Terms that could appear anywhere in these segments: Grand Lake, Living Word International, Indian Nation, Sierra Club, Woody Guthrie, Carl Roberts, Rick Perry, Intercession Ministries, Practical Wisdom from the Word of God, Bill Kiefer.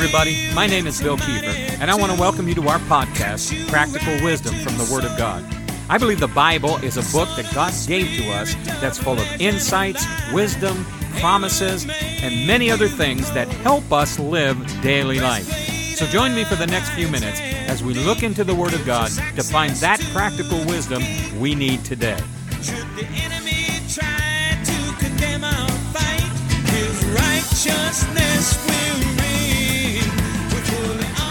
everybody. My name is Bill Kiefer, and I want to welcome you to our podcast, Practical Wisdom from the Word of God. I believe the Bible is a book that God gave to us that's full of insights, wisdom, promises, and many other things that help us live daily life. So join me for the next few minutes as we look into the Word of God to find that practical wisdom we need today. Should the enemy try to condemn our fight, his righteousness will reign.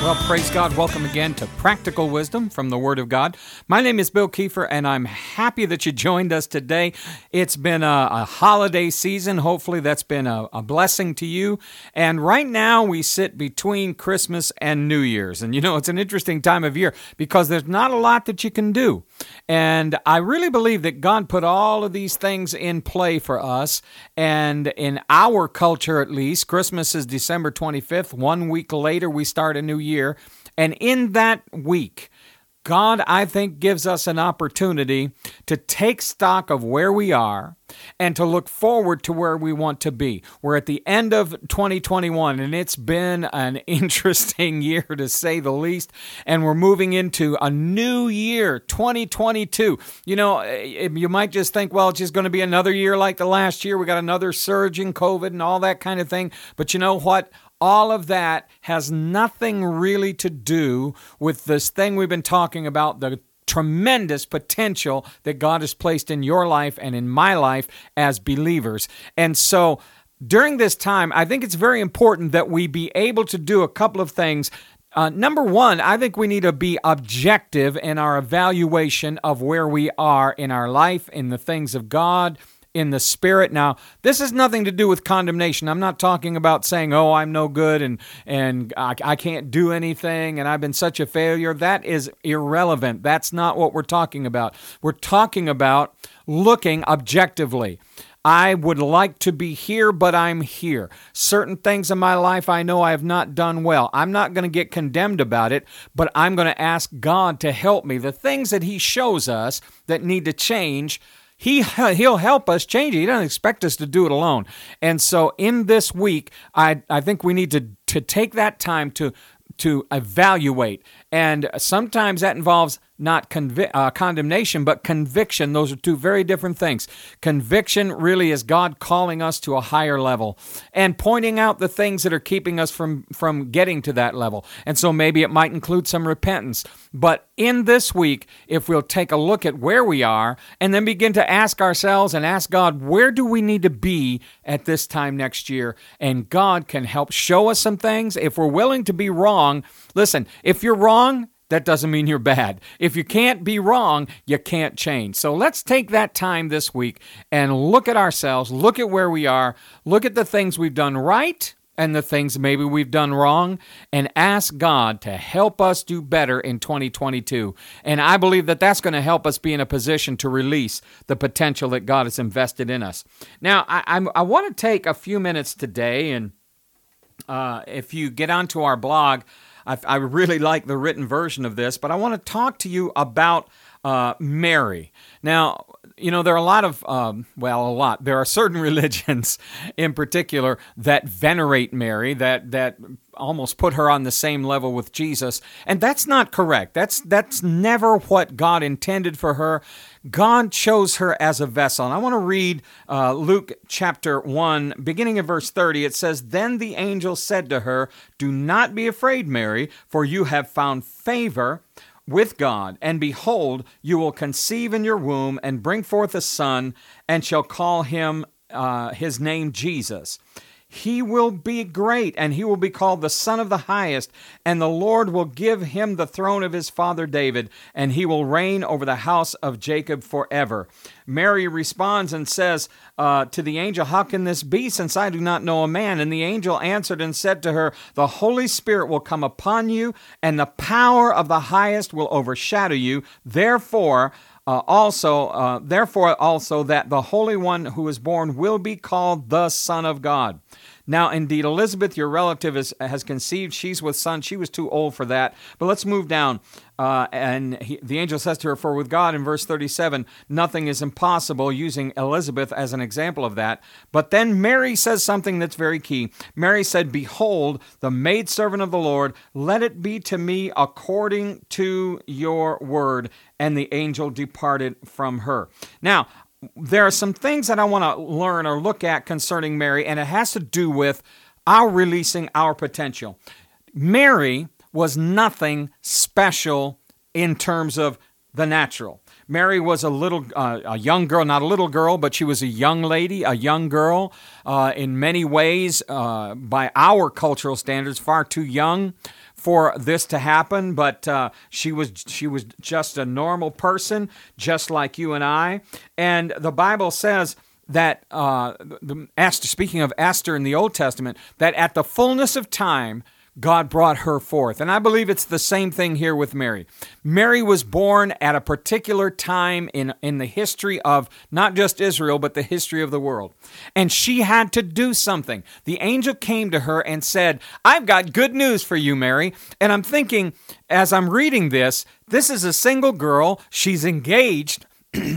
Well, praise God. Welcome again to Practical Wisdom from the Word of God. My name is Bill Kiefer, and I'm happy that you joined us today. It's been a holiday season. Hopefully that's been a blessing to you. And right now we sit between Christmas and New Year's. And you know, it's an interesting time of year because there's not a lot that you can do. And I really believe that God put all of these things in play for us. And in our culture, at least, Christmas is December 25th. 1 week later, we start a new year. And in that week, God, I think, gives us an opportunity to take stock of where we are and to look forward to where we want to be. We're at the end of 2021, and it's been an interesting year, to say the least, and we're moving into a new year, 2022. You know, you might just think, well, it's just going to be another year like the last year. We got another surge in COVID and all that kind of thing, but you know what? All of that has nothing really to do with this thing we've been talking about, the tremendous potential that God has placed in your life and in my life as believers. And so during this time, I think it's very important that we be able to do a couple of things. Number one, I think we need to be objective in our evaluation of where we are in our life, in the things of God, in the Spirit. Now, this has nothing to do with condemnation. I'm not talking about saying, oh, I'm no good and I can't do anything and I've been such a failure. That is irrelevant. That's not what we're talking about. We're talking about looking objectively. I would like to be here, but I'm here. Certain things in my life I know I have not done well. I'm not going to get condemned about it, but I'm going to ask God to help me. The things that He shows us that need to change, He'll help us change it. He doesn't expect us to do it alone. And so in this week, I think we need to take that time to evaluate. And sometimes that involves not condemnation, but conviction. Those are two very different things. Conviction really is God calling us to a higher level and pointing out the things that are keeping us from getting to that level. And so maybe it might include some repentance. But in this week, if we'll take a look at where we are and then begin to ask ourselves and ask God, where do we need to be at this time next year? And God can help show us some things. If we're willing to be wrong, listen, if you're wrong, that doesn't mean you're bad. If you can't be wrong, you can't change. So let's take that time this week and look at ourselves, look at where we are, look at the things we've done right and the things maybe we've done wrong, and ask God to help us do better in 2022. And I believe that that's going to help us be in a position to release the potential that God has invested in us. Now, I want to take a few minutes today, and if you get onto our blog, I really like the written version of this, but I want to talk to you about Mary. Now, you know, there are a lot. There are certain religions in particular that venerate Mary, that almost put her on the same level with Jesus, and that's not correct. That's never what God intended for her. God chose her as a vessel. And I want to read Luke chapter 1, beginning in verse 30. It says, "Then the angel said to her, 'Do not be afraid, Mary, for you have found favor with God. And behold, you will conceive in your womb and bring forth a son, and shall call him his name Jesus. He will be great, and he will be called the Son of the Highest, and the Lord will give him the throne of his father David, and he will reign over the house of Jacob forever.'" Mary responds and says to the angel, "How can this be, since I do not know a man?" And the angel answered and said to her, "The Holy Spirit will come upon you, and the power of the Highest will overshadow you. Therefore also that the Holy One who is born will be called the Son of God." Now, indeed, Elizabeth, your relative, has conceived. She's with son. She was too old for that. But let's move down. The angel says to her, for with God, in verse 37, nothing is impossible, using Elizabeth as an example of that. But then Mary says something that's very key. Mary said, behold, the maidservant of the Lord, let it be to me according to your word. And the angel departed from her. Now, there are some things that I want to learn or look at concerning Mary, and it has to do with our releasing our potential. Mary was nothing special in terms of the natural. Mary was a young girl, not a little girl, but she was a young lady, a young girl, in many ways, by our cultural standards, far too young for this to happen, but she was just a normal person, just like you and I. And the Bible says that, speaking of Esther in the Old Testament, that at the fullness of time, God brought her forth. And I believe it's the same thing here with Mary. Mary was born at a particular time in the history of not just Israel, but the history of the world. And she had to do something. The angel came to her and said, I've got good news for you, Mary. And I'm thinking, as I'm reading this, this is a single girl. She's engaged,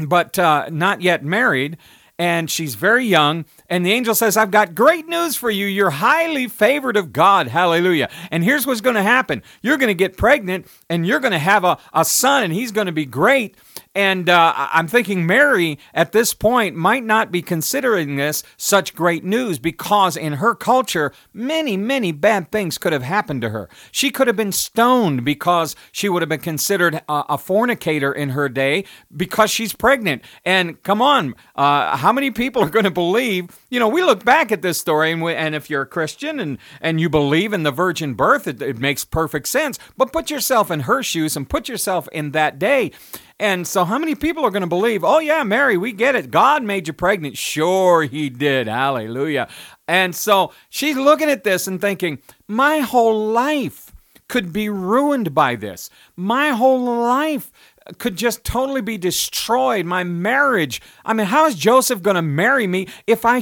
but not yet married. And she's very young, and the angel says, I've got great news for you. You're highly favored of God. Hallelujah. And here's what's going to happen. You're going to get pregnant, and you're going to have a son, and he's going to be great. And I'm thinking Mary, at this point, might not be considering this such great news, because in her culture, many, many bad things could have happened to her. She could have been stoned because she would have been considered a fornicator in her day because she's pregnant. And come on, how many people are going to believe? You know, we look back at this story, and if you're a Christian and you believe in the virgin birth, it makes perfect sense. But put yourself in her shoes and put yourself in that day. And so how many people are going to believe, oh yeah, Mary, we get it. God made you pregnant. Sure he did. Hallelujah. And so she's looking at this and thinking, my whole life could be ruined by this. My whole life could just totally be destroyed. My marriage. I mean, how is Joseph going to marry me if I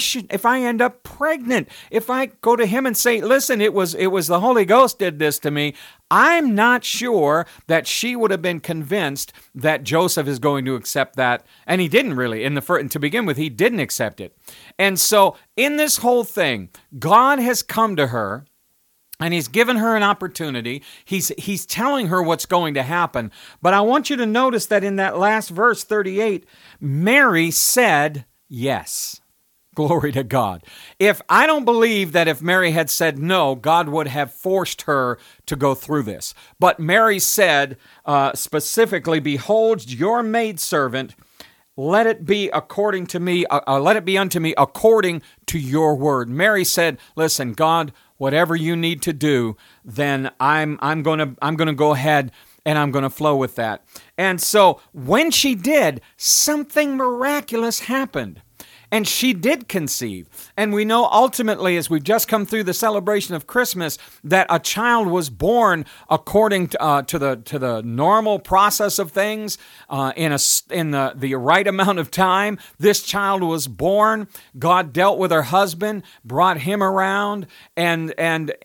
end up pregnant? If I go to him and say, "Listen, it was the Holy Ghost did this to me," I'm not sure that she would have been convinced that Joseph is going to accept that, and he didn't really. To begin with, he didn't accept it, and so in this whole thing, God has come to her. And he's given her an opportunity. He's telling her what's going to happen. But I want you to notice that in that last verse, 38, Mary said yes. Glory to God. I don't believe that if Mary had said no, God would have forced her to go through this. But Mary said specifically, behold, your maidservant, let it be unto me according to your word. Mary said, listen, God, whatever you need to do, then I'm going to go ahead and I'm going to flow with that. And so when she did, something miraculous happened. And she did conceive. And we know ultimately, as we've just come through the celebration of Christmas, that a child was born according to the normal process of things, in the right amount of time. This child was born. God dealt with her husband, brought him around, and in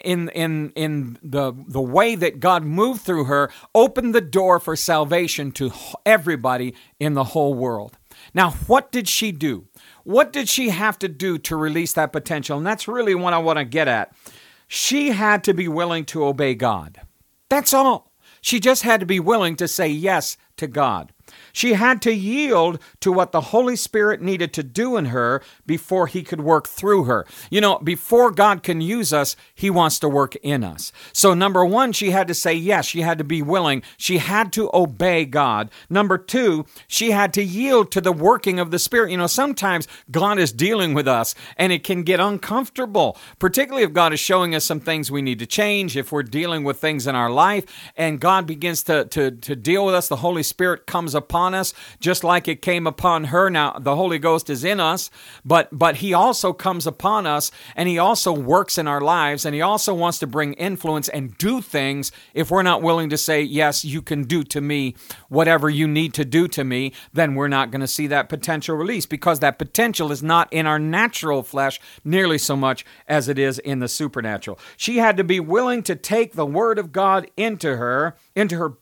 the way that God moved through her, opened the door for salvation to everybody in the whole world. Now, what did she do? What did she have to do to release that potential? And that's really what I want to get at. She had to be willing to obey God. That's all. She just had to be willing to say yes to God. She had to yield to what the Holy Spirit needed to do in her before he could work through her. You know, before God can use us, he wants to work in us. So number one, she had to say yes. She had to be willing. She had to obey God. Number two, she had to yield to the working of the Spirit. You know, sometimes God is dealing with us and it can get uncomfortable, particularly if God is showing us some things we need to change, if we're dealing with things in our life and God begins to deal with us, the Holy Spirit comes upon upon us, just like it came upon her. Now, the Holy Ghost is in us, but He also comes upon us, and He also works in our lives, and He also wants to bring influence and do things if we're not willing to say, yes, you can do to me whatever you need to do to me, then we're not going to see that potential release, because that potential is not in our natural flesh nearly so much as it is in the supernatural. She had to be willing to take the Word of God into her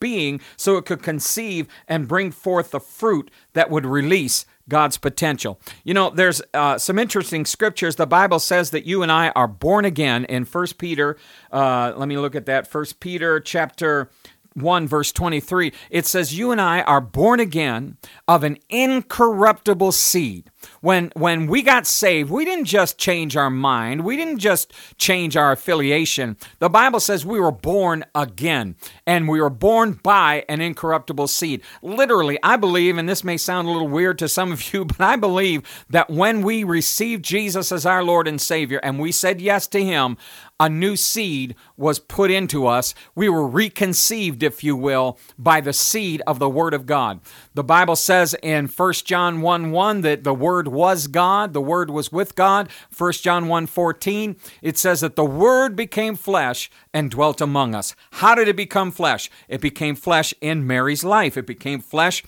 being, so it could conceive and bring forth the fruit that would release God's potential. You know, there's some interesting scriptures. The Bible says that you and I are born again in 1 Peter. Let me look at that. 1 Peter chapter 1, verse 23. It says, you and I are born again of an incorruptible seed. When we got saved, we didn't just change our mind. We didn't just change our affiliation. The Bible says we were born again, and we were born by an incorruptible seed. Literally, I believe, and this may sound a little weird to some of you, but I believe that when we received Jesus as our Lord and Savior, and we said yes to Him, a new seed was put into us. We were reconceived, if you will, by the seed of the Word of God. The Bible says in 1 John 1:1 that the Word was God, the Word was with God. 1 John 1:14, it says that the Word became flesh and dwelt among us. How did it become flesh? It became flesh in Mary's life. It became flesh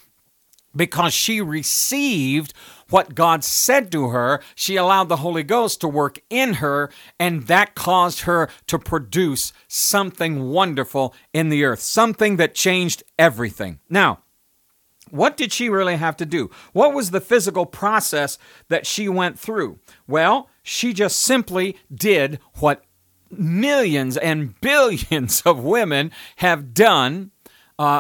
because she received what God said to her. She allowed the Holy Ghost to work in her, and that caused her to produce something wonderful in the earth, something that changed everything. Now, what did she really have to do? What was the physical process that she went through? Well, she just simply did what millions and billions of women have done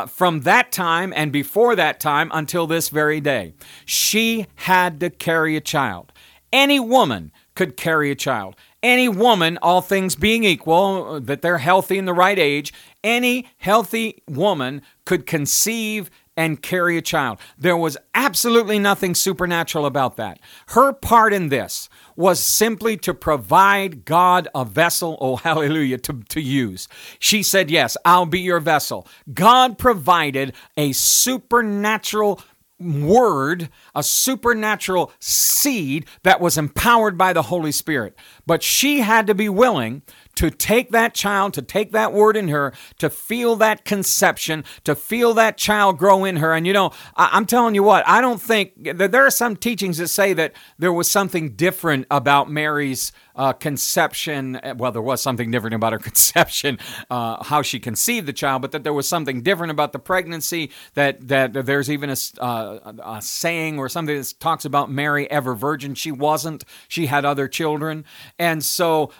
from that time and before that time until this very day. She had to carry a child. Any woman could carry a child. Any woman, all things being equal, that they're healthy in the right age, any healthy woman could conceive and carry a child. There was absolutely nothing supernatural about that. Her part in this was simply to provide God a vessel, oh hallelujah, to use. She said, yes, I'll be your vessel. God provided a supernatural Word, a supernatural seed that was empowered by the Holy Spirit. But she had to be willing to take that child, to take that Word in her, to feel that conception, to feel that child grow in her. And you know, I'm telling you what, I don't think, there are some teachings that say that there was something different about Mary's conception. Well, there was something different about her conception, how she conceived the child, but that there was something different about the pregnancy, that there's even a saying or something that talks about Mary ever virgin. She wasn't. She had other children. And so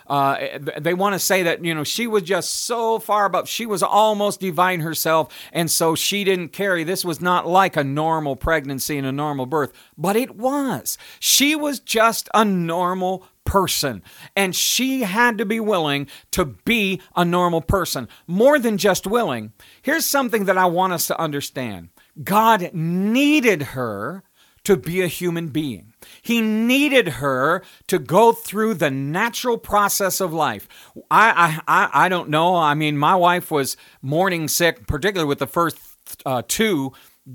they want to say that, you know, she was just so far above, she was almost divine herself, and so she didn't carry. This was not like a normal pregnancy and a normal birth, but it was. She was just a normal person, and she had to be willing to be a normal person. More than just willing, here's something that I want us to understand. God needed her to be a human being. He needed her to go through the natural process of life. I don't know. I mean, my wife was morning sick, particularly with the first two.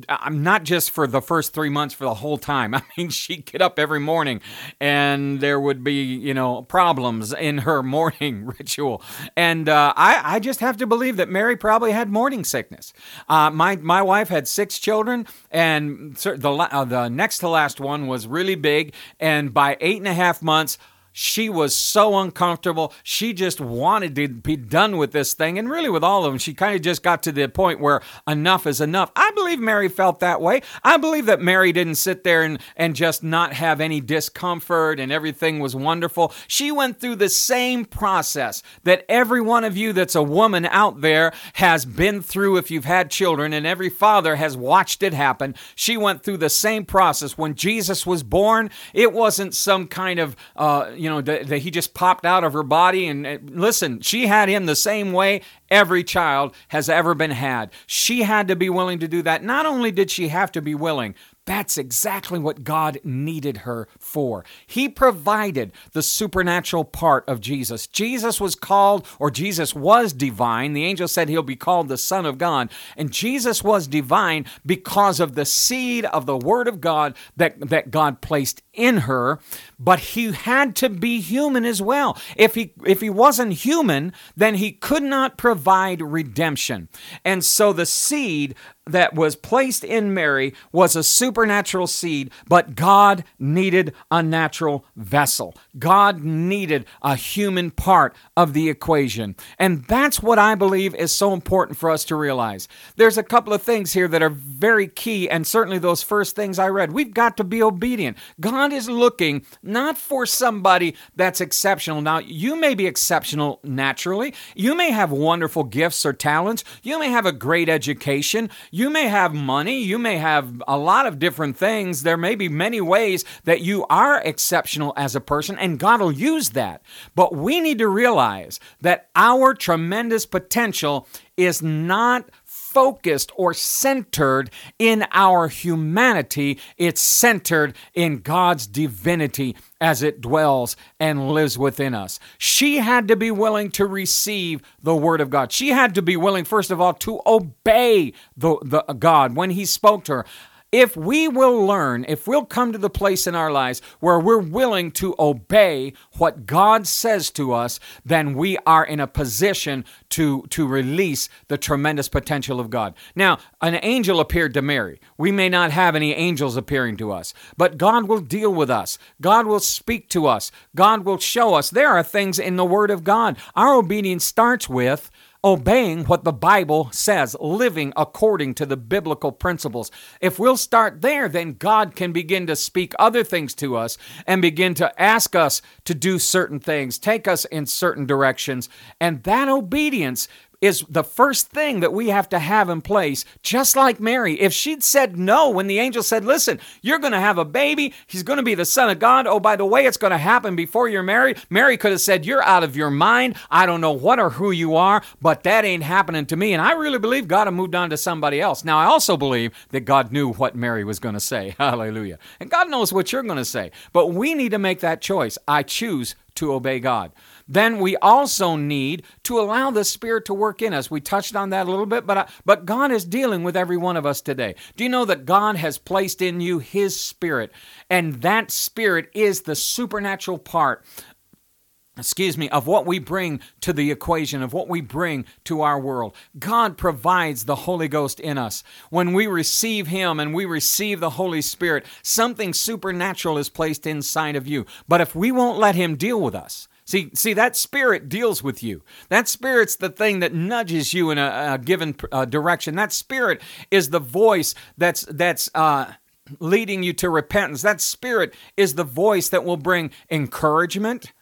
I'm not just for the first 3 months, for the whole time. I mean, she'd get up every morning and there would be, you know, problems in her morning ritual. And I just have to believe that Mary probably had morning sickness. My wife had 6 children, and the next to last one was really big. And by 8.5 months, she was so uncomfortable. She just wanted to be done with this thing. And really with all of them, she kind of just got to the point where enough is enough. I believe Mary felt that way. I believe that Mary didn't sit there and just not have any discomfort and everything was wonderful. She went through the same process that every one of you that's a woman out there has been through if you've had children, and every father has watched it happen. She went through the same process. When Jesus was born, it wasn't some kind of... that he just popped out of her body. And listen, she had him the same way every child has ever been had. She had to be willing to do that. Not only did she have to be willing, That's exactly what God needed her for. He provided the supernatural part of Jesus. Jesus was called, or Jesus was divine. The angel said he'll be called the Son of God. And Jesus was divine because of the seed of the Word of God that God placed in her. But he had to be human as well. If he wasn't human, then he could not provide redemption. And so the seed that was placed in Mary was a supernatural seed, but God needed a natural vessel. God needed a human part of the equation. And that's what I believe is so important for us to realize. There's a couple of things here that are very key, and certainly those first things I read. We've got to be obedient. God is looking not for somebody that's exceptional. Now, you may be exceptional naturally. You may have wonderful gifts or talents. You may have a great education. You may have money, you may have a lot of different things. There may be many ways that you are exceptional as a person, and God will use that. But we need to realize that our tremendous potential is not focused or centered in our humanity. It's centered in God's divinity as it dwells and lives within us. She had to be willing to receive the Word of God. She had to be willing, first of all, to obey the God when He spoke to her. If we will learn, if we'll come to the place in our lives where we're willing to obey what God says to us, then we are in a position to release the tremendous potential of God. Now, an angel appeared to Mary. We may not have any angels appearing to us, but God will deal with us. God will speak to us. God will show us. There are things in the Word of God. Our obedience starts with obeying what the Bible says, living according to the biblical principles. If we'll start there, then God can begin to speak other things to us and begin to ask us to do certain things, take us in certain directions. And that obedience is the first thing that we have to have in place, just like Mary. If she'd said no when the angel said, listen, you're going to have a baby. He's going to be the Son of God. Oh, by the way, it's going to happen before you're married. Mary could have said, you're out of your mind. I don't know what or who you are, but that ain't happening to me. And I really believe God had moved on to somebody else. Now, I also believe that God knew what Mary was going to say. Hallelujah. And God knows what you're going to say. But we need to make that choice. I choose to obey God. Then we also need to allow the Spirit to work in us. We touched on that a little bit, but God is dealing with every one of us today. Do you know that God has placed in you His Spirit, and that Spirit is the supernatural part of what we bring to the equation, of what we bring to our world. God provides the Holy Ghost in us. When we receive Him and we receive the Holy Spirit, something supernatural is placed inside of you. But if we won't let Him deal with us, See, that Spirit deals with you. That Spirit's the thing that nudges you in a given direction. That Spirit is the voice that's leading you to repentance. That Spirit is the voice that will bring encouragement,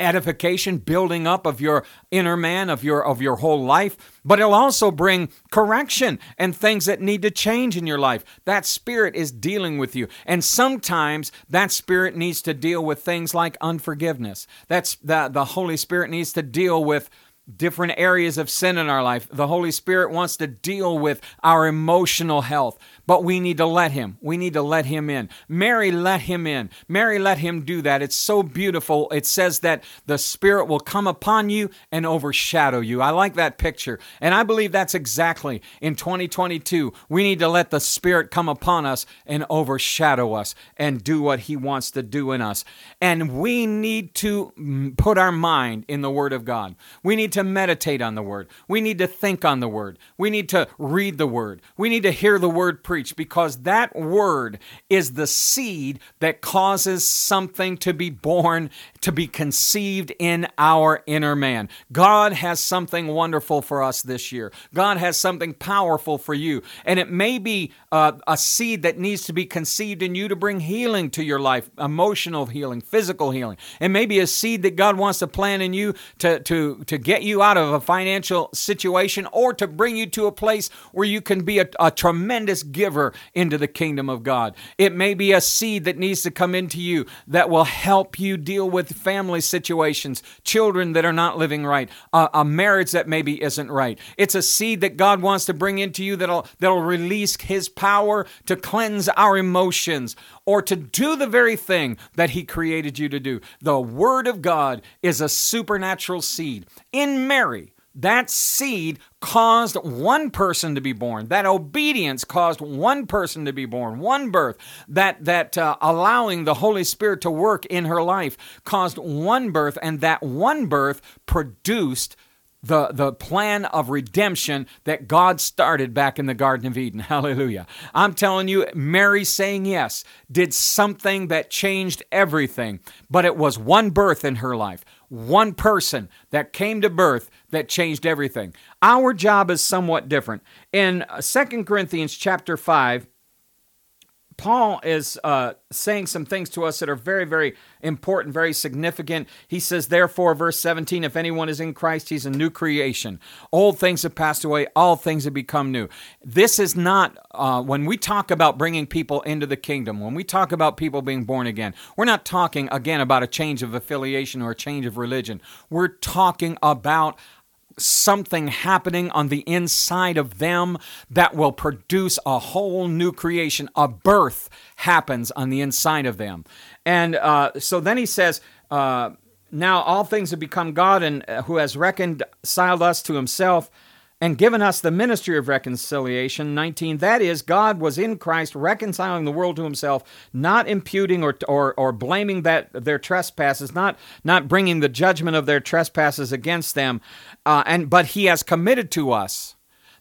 edification, building up of your inner man, of your whole life, but it'll also bring correction and things that need to change in your life. That Spirit is dealing with you. And sometimes that Spirit needs to deal with things like unforgiveness. The Holy Spirit needs to deal with different areas of sin in our life. The Holy Spirit wants to deal with our emotional health, but we need to let Him. We need to let Him in. Mary let Him in. Mary let Him do that. It's so beautiful. It says that the Spirit will come upon you and overshadow you. I like that picture, and I believe that's exactly in 2022. We need to let the Spirit come upon us and overshadow us and do what He wants to do in us. And we need to put our mind in the Word of God. We need to meditate on the Word. We need to think on the Word. We need to read the Word. We need to hear the Word preached, because that Word is the seed that causes something to be born, to be conceived in our inner man. God has something wonderful for us this year. God has something powerful for you. And it may be a seed that needs to be conceived in you to bring healing to your life, emotional healing, physical healing. It may be a seed that God wants to plant in you to get you out of a financial situation, or to bring you to a place where you can be a tremendous gift giver into the kingdom of God. It may be a seed that needs to come into you that will help you deal with family situations, children that are not living right, a marriage that maybe isn't right. It's a seed that God wants to bring into you that'll release His power to cleanse our emotions or to do the very thing that He created you to do. The Word of God is a supernatural seed. In Mary, that seed caused one person to be born. That obedience caused one person to be born, one birth. That allowing the Holy Spirit to work in her life caused one birth, and that one birth produced the plan of redemption that God started back in the Garden of Eden. Hallelujah. I'm telling you, Mary saying yes did something that changed everything, but it was one birth in her life. One person that came to birth that changed everything. Our job is somewhat different. In 2 Corinthians chapter 5, Paul is saying some things to us that are very, very important, very significant. He says, therefore, verse 17, if anyone is in Christ, he's a new creation. Old things have passed away. All things have become new. This is not, when we talk about bringing people into the kingdom, when we talk about people being born again, we're not talking, again, about a change of affiliation or a change of religion. We're talking about something happening on the inside of them that will produce a whole new creation. A birth happens on the inside of them. And so then he says, now all things have become God, and who has reconciled us to Himself and given us the ministry of reconciliation. 19, that is, God was in Christ reconciling the world to Himself, not imputing or blaming their trespasses, not bringing the judgment of their trespasses against them. But He has committed to us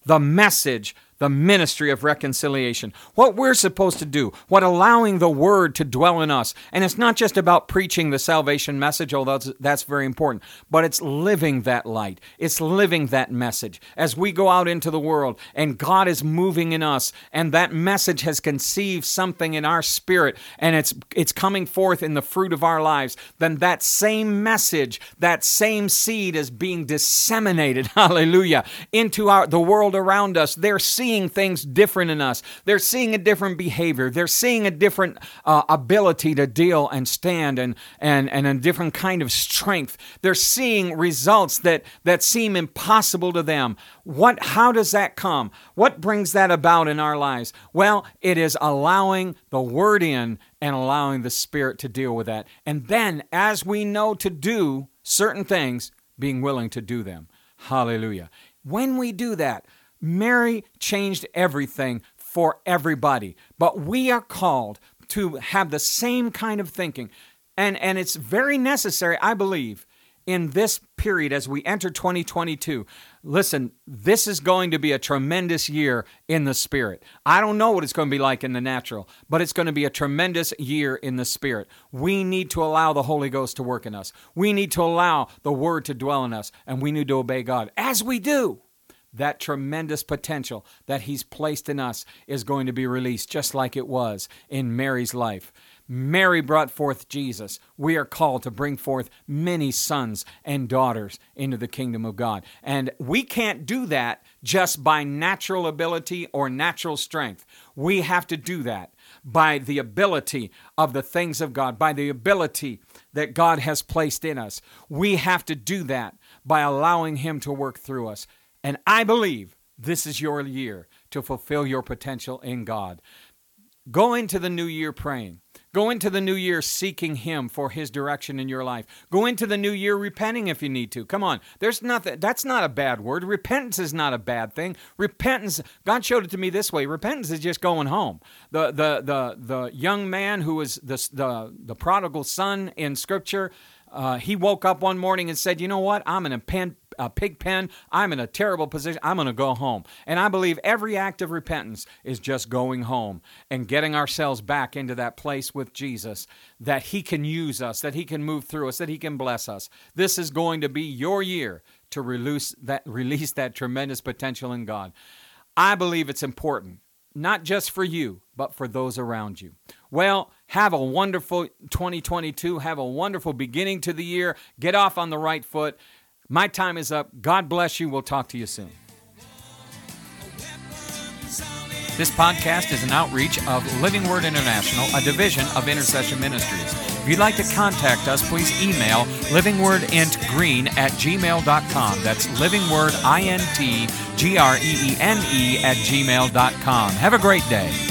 the message, the ministry of reconciliation. What we're supposed to do, what allowing the Word to dwell in us. And it's not just about preaching the salvation message, although that's very important, but it's living that light. It's living that message. As we go out into the world and God is moving in us and that message has conceived something in our spirit and it's coming forth in the fruit of our lives, then that same message, that same seed is being disseminated, hallelujah, into the world around us. They're seeing things different in us. They're seeing a different behavior. They're seeing a different ability to deal and stand and a different kind of strength. They're seeing results that seem impossible to them. How does that come? What brings that about in our lives? Well, it is allowing the Word in and allowing the Spirit to deal with that. And then, as we know to do certain things, being willing to do them. Hallelujah. When we do that, Mary changed everything for everybody, but we are called to have the same kind of thinking, and it's very necessary, I believe, in this period as we enter 2022. Listen, this is going to be a tremendous year in the Spirit. I don't know what it's going to be like in the natural, but it's going to be a tremendous year in the Spirit. We need to allow the Holy Ghost to work in us. We need to allow the Word to dwell in us, and we need to obey God. As we do, that tremendous potential that He's placed in us is going to be released, just like it was in Mary's life. Mary brought forth Jesus. We are called to bring forth many sons and daughters into the kingdom of God. And we can't do that just by natural ability or natural strength. We have to do that by the ability of the things of God, by the ability that God has placed in us. We have to do that by allowing Him to work through us. And I believe this is your year to fulfill your potential in God. Go into the new year praying. Go into the new year seeking Him for His direction in your life. Go into the new year repenting if you need to. Come on. There's nothing. That's not a bad word. Repentance is not a bad thing. Repentance, God showed it to me this way. Repentance is just going home. The young man who was the prodigal son in Scripture, he woke up one morning and said, you know what? I'm in a pig pen. I'm in a terrible position. I'm going to go home. And I believe every act of repentance is just going home and getting ourselves back into that place with Jesus, that He can use us, that He can move through us, that He can bless us. This is going to be your year to release that tremendous potential in God. I believe it's important, not just for you, but for those around you. Well, have a wonderful 2022. Have a wonderful beginning to the year. Get off on the right foot. My time is up. God bless you. We'll talk to you soon. This podcast is an outreach of Living Word International, a division of Intercession Ministries. If you'd like to contact us, please email livingwordintgreen@gmail.com. That's livingwordintgreen@gmail.com. Have a great day.